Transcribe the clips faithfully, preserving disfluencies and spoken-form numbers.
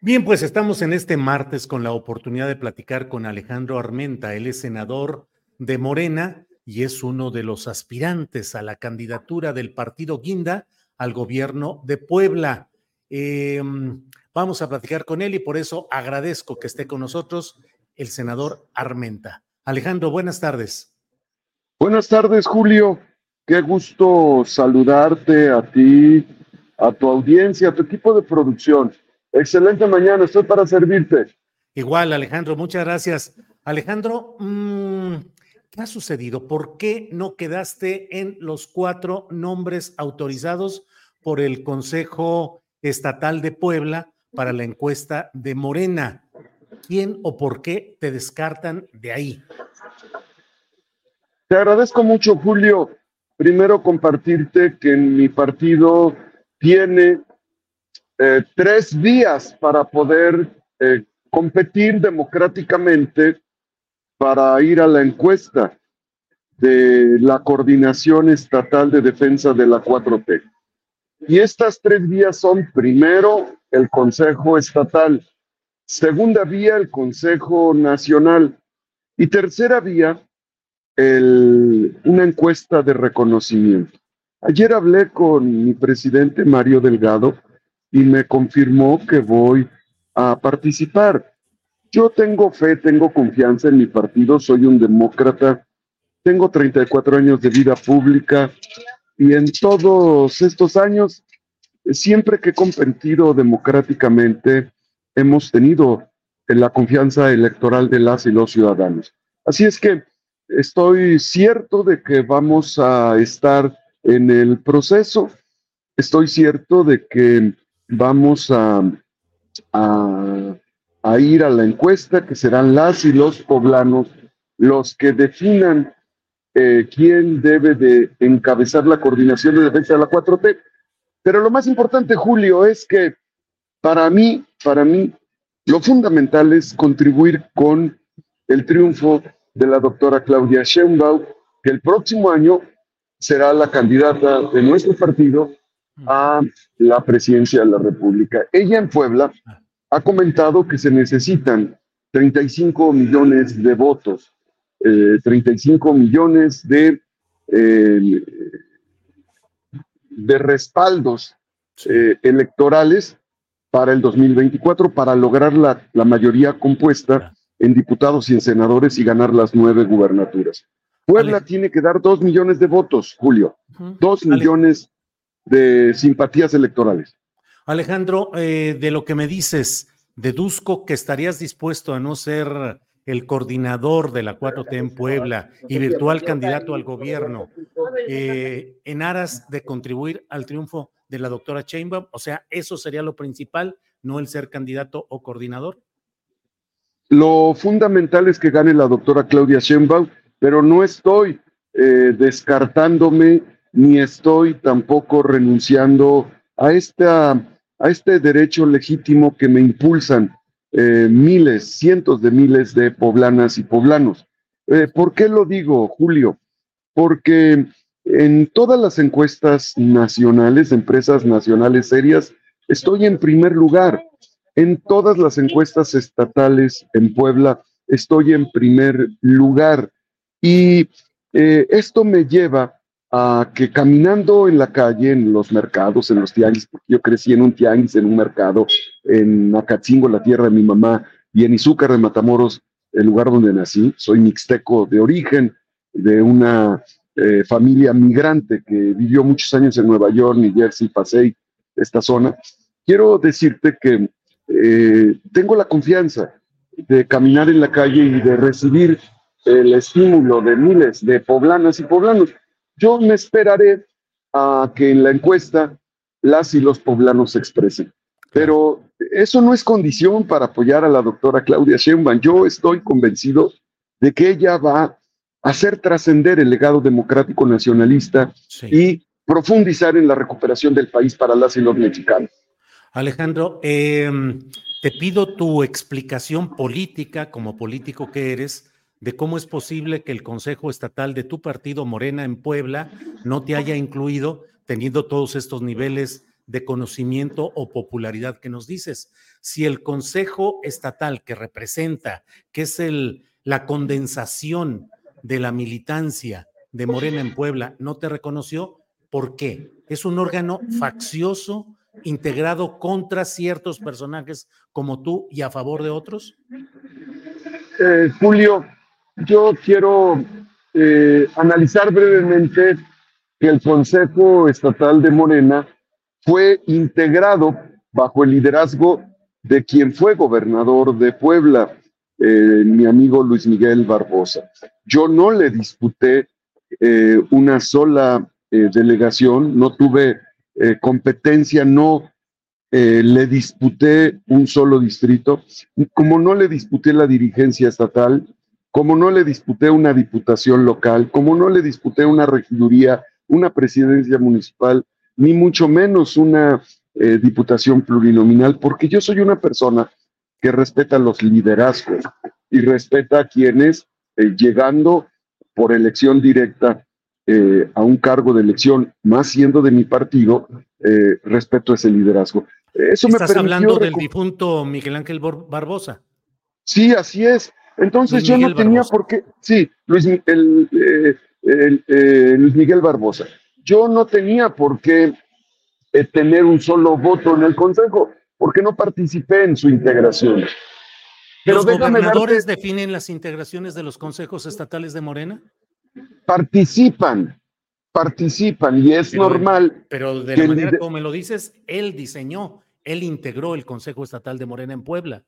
Bien, pues estamos en este martes con la oportunidad de platicar con Alejandro Armenta. Él es senador de Morena y es uno de los aspirantes a la candidatura del partido Guinda al gobierno de Puebla. Eh, vamos a platicar con él y por eso agradezco que esté con nosotros el senador Armenta. Alejandro, buenas tardes. Buenas tardes, Julio. Qué gusto saludarte a ti, a tu audiencia, a tu equipo de producción. Excelente mañana, estoy para servirte. Igual, Alejandro, muchas gracias. Alejandro, ¿qué ha sucedido? ¿Por qué no quedaste en los cuatro nombres autorizados por el Consejo Estatal de Puebla para la encuesta de Morena? ¿Quién o por qué te descartan de ahí? Te agradezco mucho, Julio. Primero compartirte que mi partido tiene... Eh, tres días para poder eh, competir democráticamente para ir a la encuesta de la Coordinación Estatal de Defensa de la cuatro T. Y estas tres vías son, primero, el Consejo Estatal, segunda vía, el Consejo Nacional, y tercera vía, el, una encuesta de reconocimiento. Ayer hablé con mi presidente, Mario Delgado, y me confirmó que voy a participar. Yo tengo fe, tengo confianza en mi partido, soy un demócrata, tengo treinta y cuatro años de vida pública y en todos estos años, siempre que he competido democráticamente, hemos tenido la confianza electoral de las y los ciudadanos. Así es que estoy cierto de que vamos a estar en el proceso, estoy cierto de que Vamos a, a, a ir a la encuesta, que serán las y los poblanos los que definan eh, quién debe de encabezar la coordinación de defensa de la cuatro T. Pero lo más importante, Julio, es que para mí, para mí, lo fundamental es contribuir con el triunfo de la doctora Claudia Sheinbaum, que el próximo año será la candidata de nuestro partido a la presidencia de la República. Ella en Puebla ha comentado que se necesitan treinta y cinco millones de votos, eh, treinta y cinco millones de, eh, de respaldos eh, electorales para el dos mil veinticuatro, para lograr la, la mayoría compuesta en diputados y en senadores y ganar las nueve gubernaturas. Puebla Ale. tiene que dar dos millones de votos, Julio, uh-huh. dos millones Ale. de simpatías electorales. Alejandro, eh, de lo que me dices, deduzco que estarías dispuesto a no ser el coordinador de la cuatro T en Puebla y virtual candidato al gobierno eh, en aras de contribuir al triunfo de la doctora Sheinbaum. O sea, eso sería lo principal, no el ser candidato o coordinador. Lo fundamental es que gane la doctora Claudia Sheinbaum, pero no estoy eh, descartándome ni estoy tampoco renunciando a, esta, a este derecho legítimo que me impulsan eh, miles, cientos de miles de poblanas y poblanos. Eh, ¿Por qué lo digo, Julio? Porque en todas las encuestas nacionales, empresas nacionales serias, estoy en primer lugar. En todas las encuestas estatales en Puebla estoy en primer lugar y eh, esto me lleva a que caminando en la calle, en los mercados, en los tianguis, porque yo crecí en un tianguis, en un mercado, en Acatzingo, la tierra de mi mamá, y en Izúcar de Matamoros, el lugar donde nací. Soy mixteco de origen, de una eh, familia migrante que vivió muchos años en Nueva York, New Jersey, Pasay, esta zona. Quiero decirte que eh, tengo la confianza de caminar en la calle y de recibir el estímulo de miles de poblanas y poblanos. Yo me esperaré a que en la encuesta las y los poblanos se expresen. Pero eso no es condición para apoyar a la doctora Claudia Sheinbaum. Yo estoy convencido de que ella va a hacer trascender el legado democrático nacionalista sí. y profundizar en la recuperación del país para las y los mexicanos. Alejandro, eh, te pido tu explicación política, como político que eres, de cómo es posible que el Consejo Estatal de tu partido Morena en Puebla no te haya incluido teniendo todos estos niveles de conocimiento o popularidad que nos dices. Si el Consejo Estatal que representa, que es el, la condensación de la militancia de Morena en Puebla, no te reconoció, ¿por qué? Es un órgano faccioso integrado contra ciertos personajes como tú y a favor de otros. Eh, Julio, yo quiero eh, analizar brevemente que el Consejo Estatal de Morena fue integrado bajo el liderazgo de quien fue gobernador de Puebla, eh, mi amigo Luis Miguel Barbosa. Yo no le disputé eh, una sola eh, delegación, no tuve eh, competencia, no eh, le disputé un solo distrito. Como no le disputé la dirigencia estatal, como no le disputé una diputación local, como no le disputé una regiduría, una presidencia municipal, ni mucho menos una eh, diputación plurinominal, porque yo soy una persona que respeta los liderazgos y respeta a quienes, eh, llegando por elección directa eh, a un cargo de elección, más siendo de mi partido, eh, respeto ese liderazgo. Eso ¿Estás me hablando del recu- difunto Miguel Ángel Barbosa? Sí, así es. Entonces Luis yo Miguel no tenía Barbosa. por qué, sí, Luis, el, el, el, el, Luis Miguel Barbosa, yo no tenía por qué eh, tener un solo voto en el Consejo, porque no participé en su integración. Pero ¿Los gobernadores darte, definen las integraciones de los consejos estatales de Morena? Participan, participan, y es pero, normal. Pero de la manera el, como me lo dices, él diseñó, él integró el Consejo Estatal de Morena en Puebla.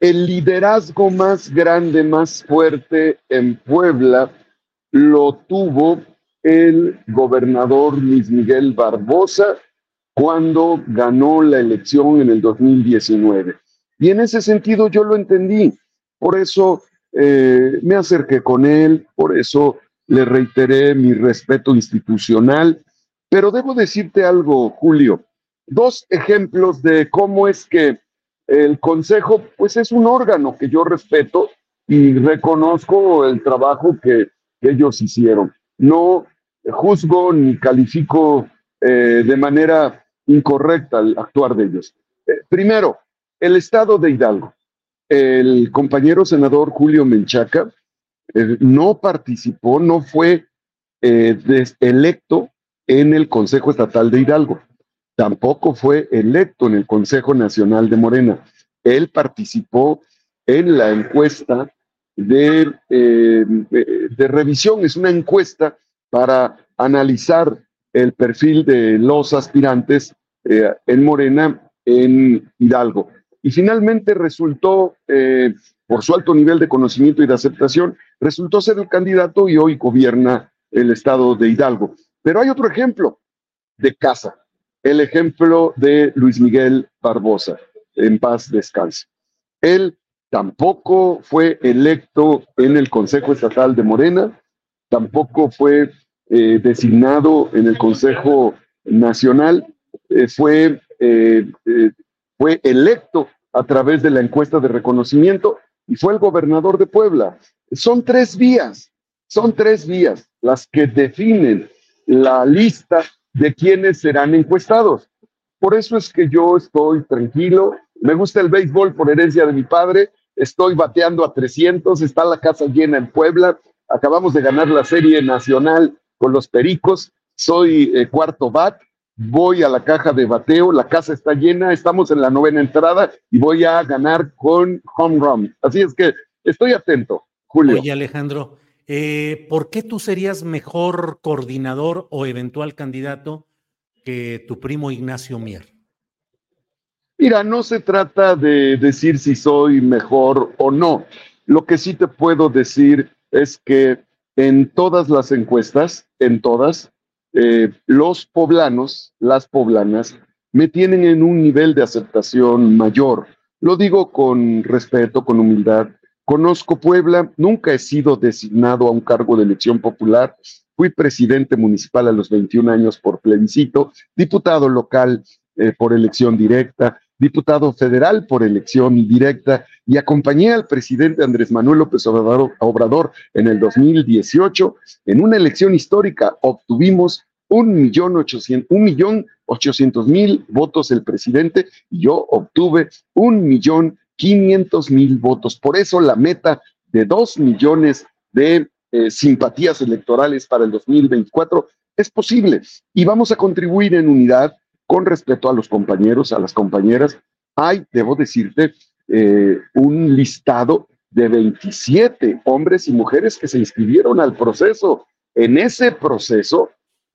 El liderazgo más grande, más fuerte en Puebla lo tuvo el gobernador Luis Miguel Barbosa cuando ganó la elección en el dos mil diecinueve. Y en ese sentido yo lo entendí, por eso eh, me acerqué con él, por eso le reiteré mi respeto institucional. Pero debo decirte algo, Julio, dos ejemplos de cómo es que el Consejo, pues es un órgano que yo respeto y reconozco el trabajo que, que ellos hicieron. No juzgo ni califico eh, de manera incorrecta el actuar de ellos. Eh, primero, el estado de Hidalgo. El compañero senador Julio Menchaca eh, no participó, no fue eh, des- electo en el Consejo Estatal de Hidalgo. Tampoco fue electo en el Consejo Nacional de Morena. Él participó en la encuesta de, eh, de revisión. Es una encuesta para analizar el perfil de los aspirantes eh, en Morena, en Hidalgo. Y finalmente resultó, eh, por su alto nivel de conocimiento y de aceptación, resultó ser el candidato y hoy gobierna el estado de Hidalgo. Pero hay otro ejemplo de casa. El ejemplo de Luis Miguel Barbosa, en paz descanse. Él tampoco fue electo en el Consejo Estatal de Morena, tampoco fue eh, designado en el Consejo Nacional, eh, fue, eh, eh, fue electo a través de la encuesta de reconocimiento y fue el gobernador de Puebla. Son tres vías, son tres vías las que definen la lista de quienes serán encuestados. Por eso es que yo estoy tranquilo, Me gusta el béisbol por herencia de mi padre. Estoy bateando a trescientos, está la casa llena en Puebla. Acabamos de ganar la serie nacional con los Pericos. Soy eh, cuarto bat. Voy a la caja de bateo, la casa está llena, estamos en la novena entrada y voy a ganar con home run. Así es que estoy atento, Julio. Oye, Alejandro, eh, ¿por qué tú serías mejor coordinador o eventual candidato que tu primo Ignacio Mier? Mira, no se trata de decir si soy mejor o no. Lo que sí te puedo decir es que en todas las encuestas, en todas, Eh, los poblanos, las poblanas, me tienen en un nivel de aceptación mayor. Lo digo con respeto, con humildad. Conozco Puebla, nunca he sido designado a un cargo de elección popular. Fui presidente municipal a los veintiún años por plebiscito, diputado local eh, por elección directa, diputado federal por elección directa, y acompañé al presidente Andrés Manuel López Obrador, Obrador en el dos mil dieciocho en una elección histórica. Obtuvimos un millón ochocientos mil votos el presidente y yo obtuve un millón quinientos mil votos. Por eso la meta de dos millones de eh, simpatías electorales para el dos mil veinticuatro es posible y vamos a contribuir en unidad. Con respecto a los compañeros, a las compañeras, hay, debo decirte, eh, un listado de veintisiete hombres y mujeres que se inscribieron al proceso. En ese proceso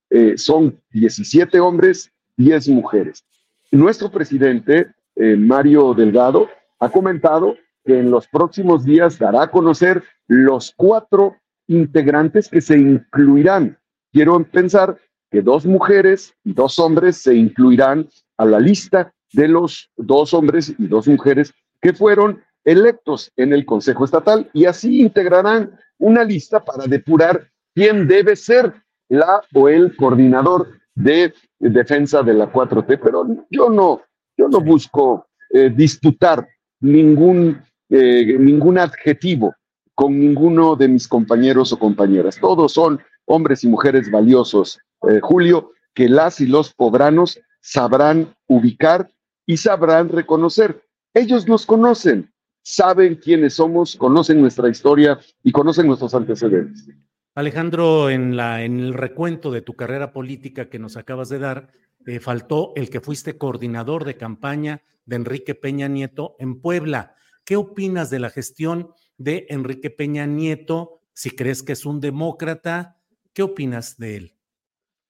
eh, son diecisiete hombres, diez mujeres. Nuestro presidente, eh, Mario Delgado, ha comentado que en los próximos días dará a conocer los cuatro integrantes que se incluirán. Quiero pensar que dos mujeres y dos hombres se incluirán a la lista de los dos hombres y dos mujeres que fueron electos en el Consejo Estatal y así integrarán una lista para depurar quién debe ser la o el coordinador de defensa de la cuatro T. Pero yo no, yo no busco eh, disputar ningún, eh, ningún adjetivo con ninguno de mis compañeros o compañeras. Todos son hombres y mujeres valiosos. Eh, Julio, que las y los poblanos sabrán ubicar y sabrán reconocer. Ellos nos conocen, saben quiénes somos, conocen nuestra historia y conocen nuestros antecedentes. Alejandro, en, la, en el recuento de tu carrera política que nos acabas de dar, eh, faltó el que fuiste coordinador de campaña de Enrique Peña Nieto en Puebla. ¿Qué opinas de la gestión de Enrique Peña Nieto? Si crees que es un demócrata, ¿qué opinas de él?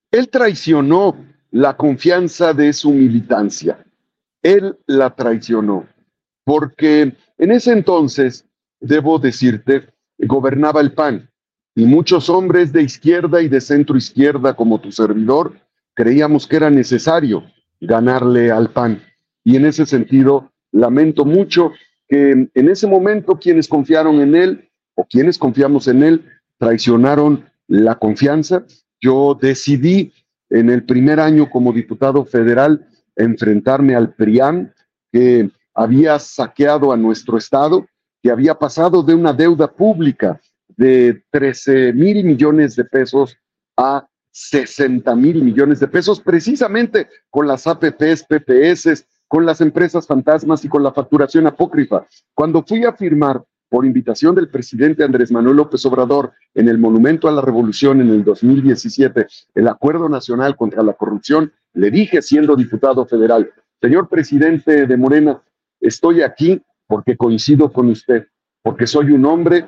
Él traicionó la confianza de su militancia. Él la traicionó, porque en ese entonces, debo decirte, gobernaba el P A N y muchos hombres de izquierda y de centro izquierda como tu servidor creíamos que era necesario ganarle al P A N. Y en ese sentido, lamento mucho que en ese momento quienes confiaron en él o quienes confiamos en él traicionaron la confianza. Yo decidí en el primer año como diputado federal enfrentarme al PRIAN, que había saqueado a nuestro estado, que había pasado de una deuda pública de trece mil millones de pesos a sesenta mil millones de pesos, precisamente con las A P Ps, P P S, con las empresas fantasmas y con la facturación apócrifa. Cuando fui a firmar por invitación del presidente Andrés Manuel López Obrador, en el Monumento a la Revolución en el dos mil diecisiete, el Acuerdo Nacional contra la Corrupción, le dije, siendo diputado federal, señor presidente de Morena, estoy aquí porque coincido con usted, porque soy un hombre.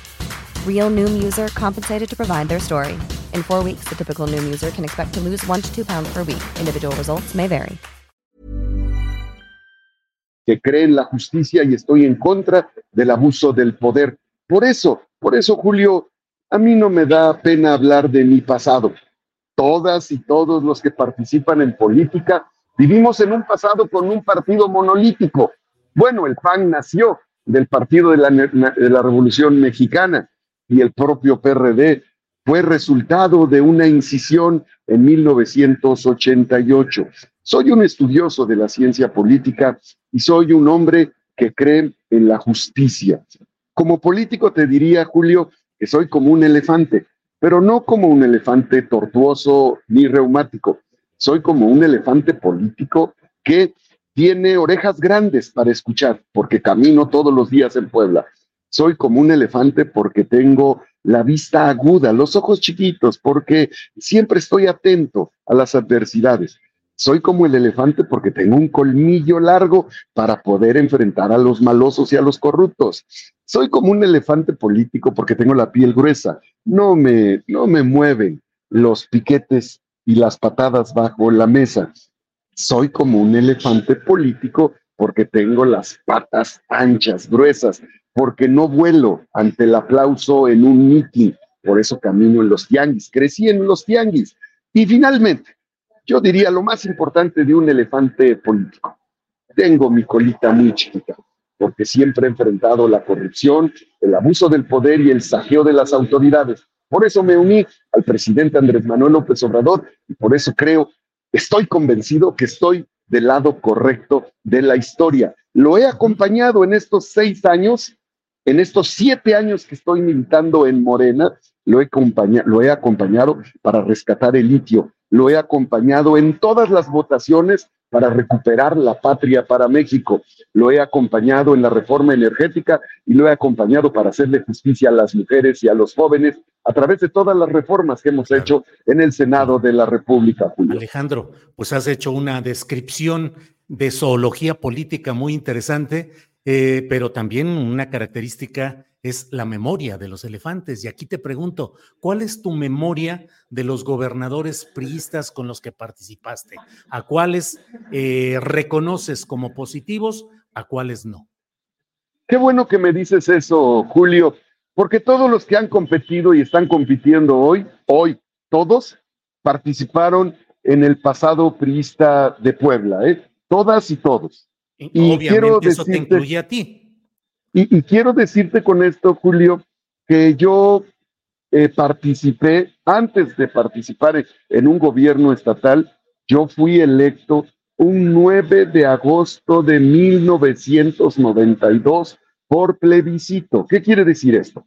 Real Noom user compensated to provide their story. In four weeks, the typical Noom user can expect to lose one to two pounds per week. Individual results may vary. Que cree en la justicia y estoy en contra del abuso del poder. Por eso, por eso, Julio, a mí no me da pena hablar de mi pasado. Todas y todos los que participan en política vivimos en un pasado con un partido monolítico. Bueno, el P A N nació del Partido de la, de la Revolución Mexicana y el propio P R D fue resultado de una incisión en mil novecientos ochenta y ocho. Soy un estudioso de la ciencia política y soy un hombre que cree en la justicia. Como político te diría, Julio, que soy como un elefante, pero no como un elefante tortuoso ni reumático. Soy como un elefante político que tiene orejas grandes para escuchar, porque camino todos los días en Puebla. Soy como un elefante porque tengo la vista aguda, los ojos chiquitos, porque siempre estoy atento a las adversidades. Soy como el elefante porque tengo un colmillo largo para poder enfrentar a los malosos y a los corruptos. Soy como un elefante político porque tengo la piel gruesa. No me, no me mueven los piquetes y las patadas bajo la mesa. Soy como un elefante político porque tengo las patas anchas, gruesas, porque no vuelo ante el aplauso en un mitin. Por eso camino en los tianguis, crecí en los tianguis. Y finalmente, yo diría lo más importante de un elefante político. Tengo mi colita muy chiquita, porque siempre he enfrentado la corrupción, el abuso del poder y el sajeo de las autoridades. Por eso me uní al presidente Andrés Manuel López Obrador y por eso creo, estoy convencido que estoy del lado correcto de la historia. Lo he acompañado en estos seis años, en estos siete años que estoy militando en Morena, lo he acompañado, lo he acompañado para rescatar el litio, lo he acompañado en todas las votaciones para recuperar la patria para México. Lo he acompañado en la reforma energética y lo he acompañado para hacerle justicia a las mujeres y a los jóvenes a través de todas las reformas que hemos claro. hecho en el Senado de la República, Julio. Alejandro, pues has hecho una descripción de zoología política muy interesante, eh, pero también una característica es la memoria de los elefantes. Y aquí te pregunto, ¿cuál es tu memoria de los gobernadores priistas con los que participaste? ¿A cuáles eh, reconoces como positivos, a cuáles no? Qué bueno que me dices eso, Julio, porque todos los que han competido y están compitiendo hoy, hoy todos participaron en el pasado priista de Puebla, ¿eh? Todas y todos. Y, y obviamente quiero eso decirte, te incluye a ti. Y, y quiero decirte con esto, Julio, que yo eh, participé, antes de participar en un gobierno estatal, yo fui electo un nueve de agosto de mil novecientos noventa y dos por plebiscito. ¿Qué quiere decir esto?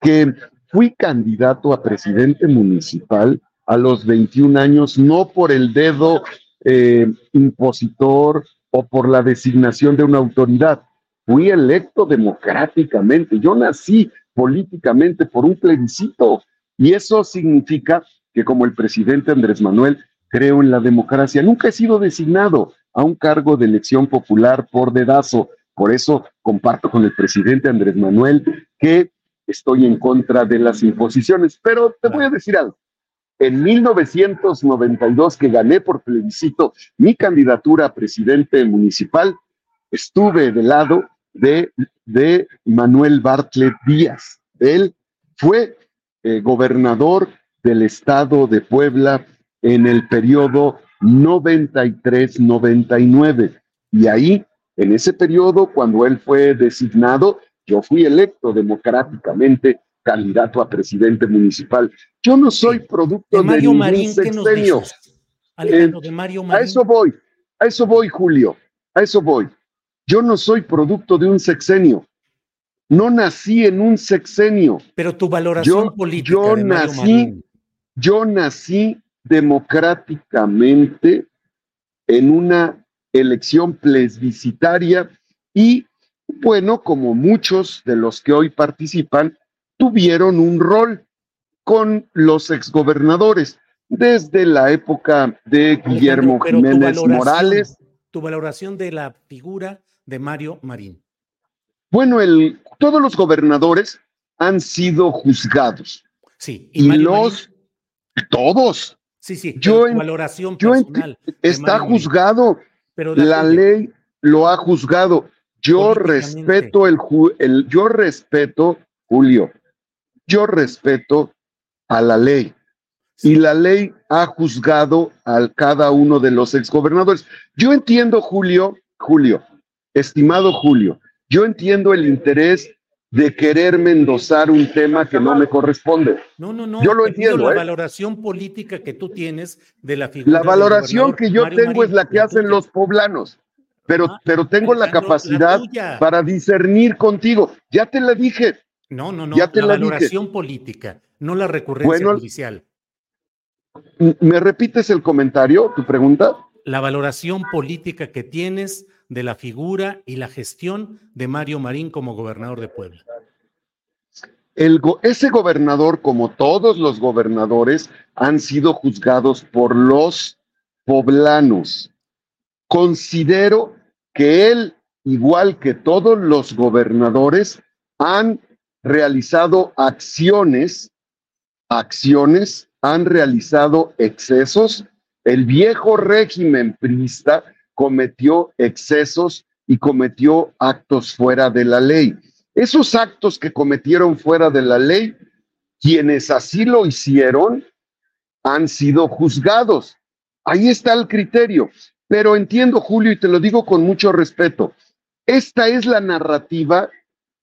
Que fui candidato a presidente municipal a los veintiún años, no por el dedo eh, impositor o por la designación de una autoridad. Fui electo democráticamente, yo nací políticamente por un plebiscito y eso significa que como el presidente Andrés Manuel creo en la democracia. Nunca he sido designado a un cargo de elección popular por dedazo, por eso comparto con el presidente Andrés Manuel que estoy en contra de las imposiciones, pero te voy a decir algo. En mil novecientos noventa y dos que gané por plebiscito mi candidatura a presidente municipal, estuve del lado De, de Manuel Bartlett Díaz. Él fue eh, gobernador del estado de Puebla en el periodo noventa y tres noventa y nueve. Y ahí, en ese periodo, cuando él fue designado, yo fui electo democráticamente candidato a presidente municipal. Yo no soy producto de Mario Marín, ¿qué nos dices? Alejandro, de Mario Marín. A eso voy, a eso voy, Julio, a eso voy. Yo no soy producto de un sexenio. No nací en un sexenio. Pero tu valoración yo, política yo de Mario nací, Marín. Yo nací democráticamente en una elección plebiscitaria y, bueno, como muchos de los que hoy participan, tuvieron un rol con los exgobernadores desde la época de Alejandro, Guillermo Jiménez Morales. Tu valoración de la figura de Mario Marín. Bueno, el, todos los gobernadores han sido juzgados. Sí. Y, y los... Marín. Todos. Sí, sí. Yo en, valoración yo personal. En, está Mario juzgado. Pero la gente, ley lo ha juzgado. Yo respeto el, ju, el... Yo respeto, Julio, yo respeto a la ley. Sí. Y la ley ha juzgado a cada uno de los exgobernadores. Yo entiendo, Julio, Julio, estimado Julio, yo entiendo el interés de querer endosar un tema que no me corresponde. No, no, no. Yo lo entiendo. La ¿eh? valoración política que tú tienes de la figura. La valoración que yo Mario tengo Marín, es la que hacen los poblanos, pero, ah, pero tengo Alejandro, la capacidad la para discernir contigo. Ya te la dije. No, no, no. Ya te la, la valoración dije. política, no la recurrencia bueno, judicial. ¿Me repites el comentario, tu pregunta? La valoración política que tienes de la figura y la gestión de Mario Marín como gobernador de Puebla. El go- ese gobernador, como todos los gobernadores, han sido juzgados por los poblanos. Considero que él, igual que todos los gobernadores, han realizado acciones, acciones, han realizado excesos. El viejo régimen priista cometió excesos y cometió actos fuera de la ley. Esos actos que cometieron fuera de la ley, quienes así lo hicieron, han sido juzgados. Ahí está el criterio. Pero entiendo, Julio, y te lo digo con mucho respeto, esta es la narrativa,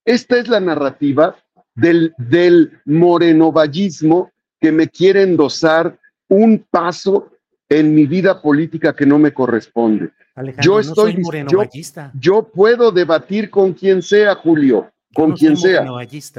esta es la narrativa del, del morenovallismo que me quiere endosar un paso en mi vida política que no me corresponde. Alejandro, yo estoy no soy yo, yo puedo debatir con quien sea, Julio, con no quien sea.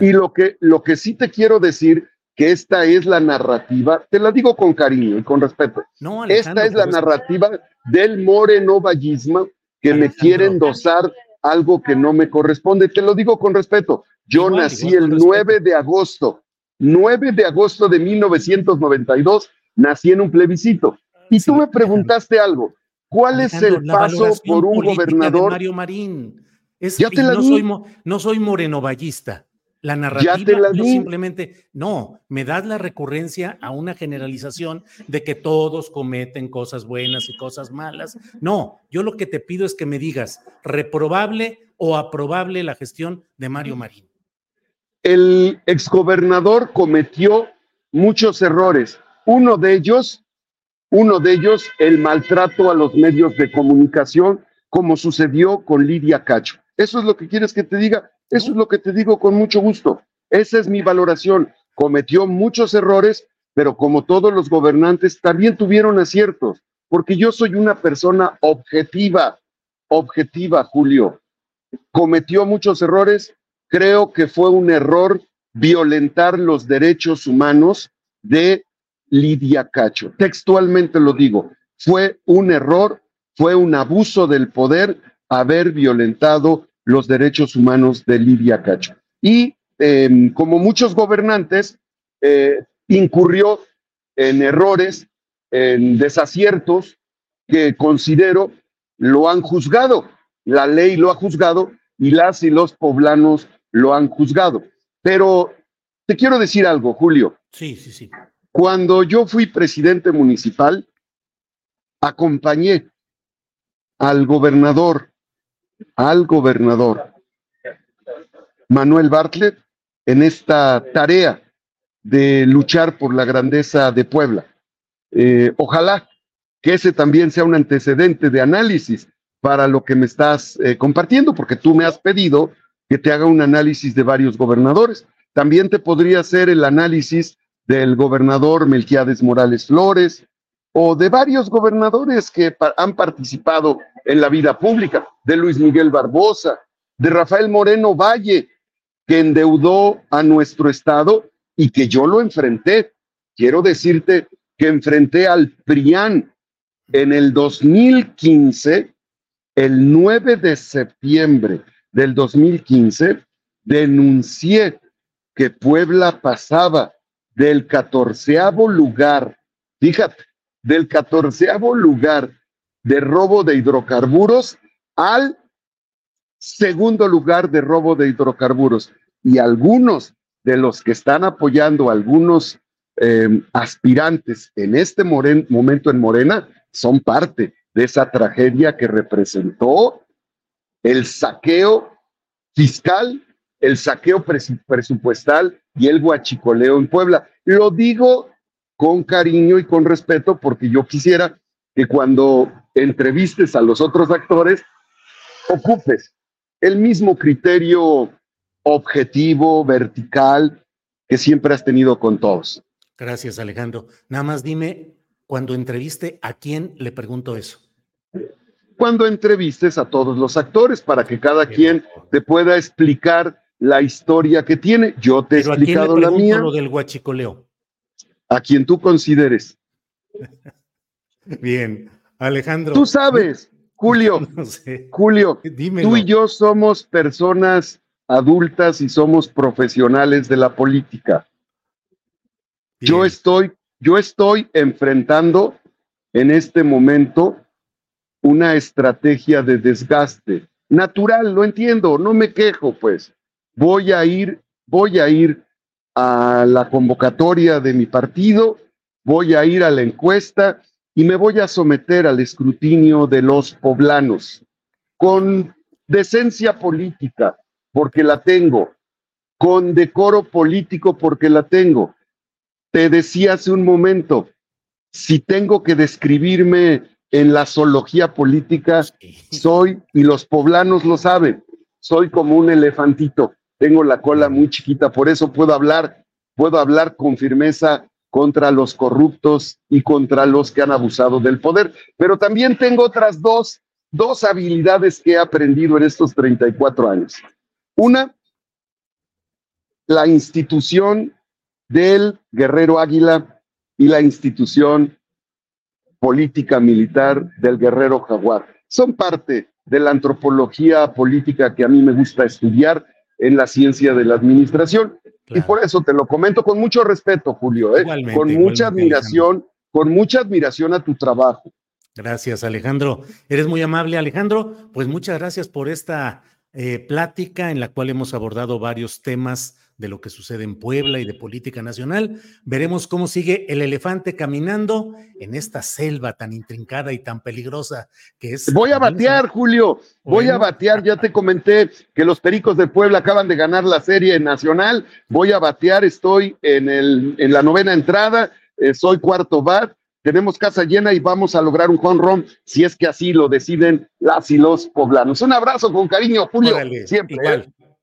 Y lo que lo que sí te quiero decir que esta es la narrativa, te la digo con cariño y con respeto. No, esta es la narrativa del morenovallismo que Alejandro. me quieren dosar algo que no me corresponde. Te lo digo con respeto. Yo igual, nací igual, el nueve de agosto, nueve de agosto de mil novecientos noventa y dos, nací en un plebiscito. Y sí, tú me preguntaste algo, ¿cuál Alejandro, es el paso por un gobernador? Mario Marín. Es, ya te la no di. Soy, no soy morenovallista. La narrativa, ya te la yo di. simplemente, no, me das la recurrencia a una generalización de que todos cometen cosas buenas y cosas malas. No, yo lo que te pido es que me digas, ¿reprobable o aprobable la gestión de Mario Marín? El exgobernador cometió muchos errores. Uno de ellos... Uno de ellos, el maltrato a los medios de comunicación, como sucedió con Lidia Cacho. ¿Eso es lo que quieres que te diga? Eso es lo que te digo con mucho gusto. Esa es mi valoración. Cometió muchos errores, pero como todos los gobernantes, también tuvieron aciertos, porque yo soy una persona objetiva, objetiva, Julio. Cometió muchos errores. Creo que fue un error violentar los derechos humanos de Lidia Cacho, textualmente lo digo, fue un error, fue un abuso del poder haber violentado los derechos humanos de Lidia Cacho. Y eh, como muchos gobernantes, eh, incurrió en errores, en desaciertos que considero lo han juzgado, la ley lo ha juzgado y las y los poblanos lo han juzgado. Pero te quiero decir algo, Julio. Sí, sí, sí. Cuando yo fui presidente municipal, acompañé al gobernador, al gobernador Manuel Bartlett en esta tarea de luchar por la grandeza de Puebla. Eh, ojalá que ese también sea un antecedente de análisis para lo que me estás eh, compartiendo, porque tú me has pedido que te haga un análisis de varios gobernadores. También te podría hacer el análisis del gobernador Melquiades Morales Flores, o de varios gobernadores que pa- han participado en la vida pública, de Luis Miguel Barbosa, de Rafael Moreno Valle, que endeudó a nuestro estado y que yo lo enfrenté. Quiero decirte que enfrenté al PRIAN en el dos mil quince, el nueve de septiembre del dos mil quince, denuncié que Puebla pasaba del catorceavo lugar, fíjate, del catorceavo lugar de robo de hidrocarburos al segundo lugar de robo de hidrocarburos. Y algunos de los que están apoyando a algunos eh, aspirantes en este moren, momento en Morena son parte de esa tragedia que representó el saqueo fiscal, el saqueo presu- presupuestal y el huachicoleo en Puebla. Lo digo con cariño y con respeto porque yo quisiera que cuando entrevistes a los otros actores ocupes el mismo criterio objetivo, vertical, que siempre has tenido con todos. Gracias, Alejandro. Nada más dime, cuando entreviste, ¿a quién le pregunto eso? Cuando entrevistes a todos los actores, para que cada Bien. Quien te pueda explicar la historia que tiene. Yo te he Pero explicado ¿a quién le pregunto la mía. Lo del huachicoleo? A quien tú consideres. Bien, Alejandro. Tú sabes, Julio, no sé. Julio, dímelo. Tú y yo somos personas adultas y somos profesionales de la política. Bien. Yo estoy, yo estoy enfrentando en este momento una estrategia de desgaste natural, lo entiendo, no me quejo, pues. Voy a ir, voy a ir a la convocatoria de mi partido, voy a ir a la encuesta y me voy a someter al escrutinio de los poblanos con decencia política, porque la tengo, con decoro político, porque la tengo. Te decía hace un momento, si tengo que describirme en la zoología política, soy, y los poblanos lo saben, soy como un elefantito, tengo la cola muy chiquita, por eso puedo hablar, puedo hablar con firmeza contra los corruptos y contra los que han abusado del poder, pero también tengo otras dos, dos habilidades que he aprendido en estos treinta y cuatro años. Una, la institución del guerrero águila y la institución política militar del guerrero jaguar. Son parte de la antropología política que a mí me gusta estudiar en la ciencia de la administración. Claro. Y por eso te lo comento con mucho respeto, Julio, ¿eh? Igualmente, con mucha admiración, Alejandro. Con mucha admiración a tu trabajo. Gracias, Alejandro. Eres muy amable, Alejandro. Pues muchas gracias por esta Eh, plática en la cual hemos abordado varios temas de lo que sucede en Puebla y de política nacional. Veremos cómo sigue el elefante caminando en esta selva tan intrincada y tan peligrosa que es. Voy a batear, ¿no? Julio, voy bueno. a batear, ya te comenté que los Pericos de Puebla acaban de ganar la serie nacional, voy a batear, estoy en, el, en la novena entrada, eh, soy cuarto bat, tenemos casa llena y vamos a lograr un home run si es que así lo deciden las y los poblanos. Un abrazo con cariño, Julio. Órale, siempre. Igual.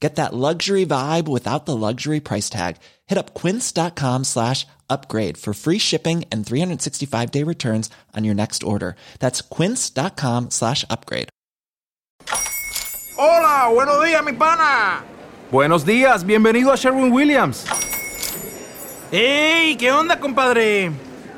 Get that luxury vibe without the luxury price tag. Hit up quince.com slash upgrade for free shipping and three sixty-five day returns on your next order. That's quince.com slash upgrade. Hola, buenos días, mi pana. Buenos días, bienvenido a Sherwin-Williams. Ey, ¿qué onda, compadre?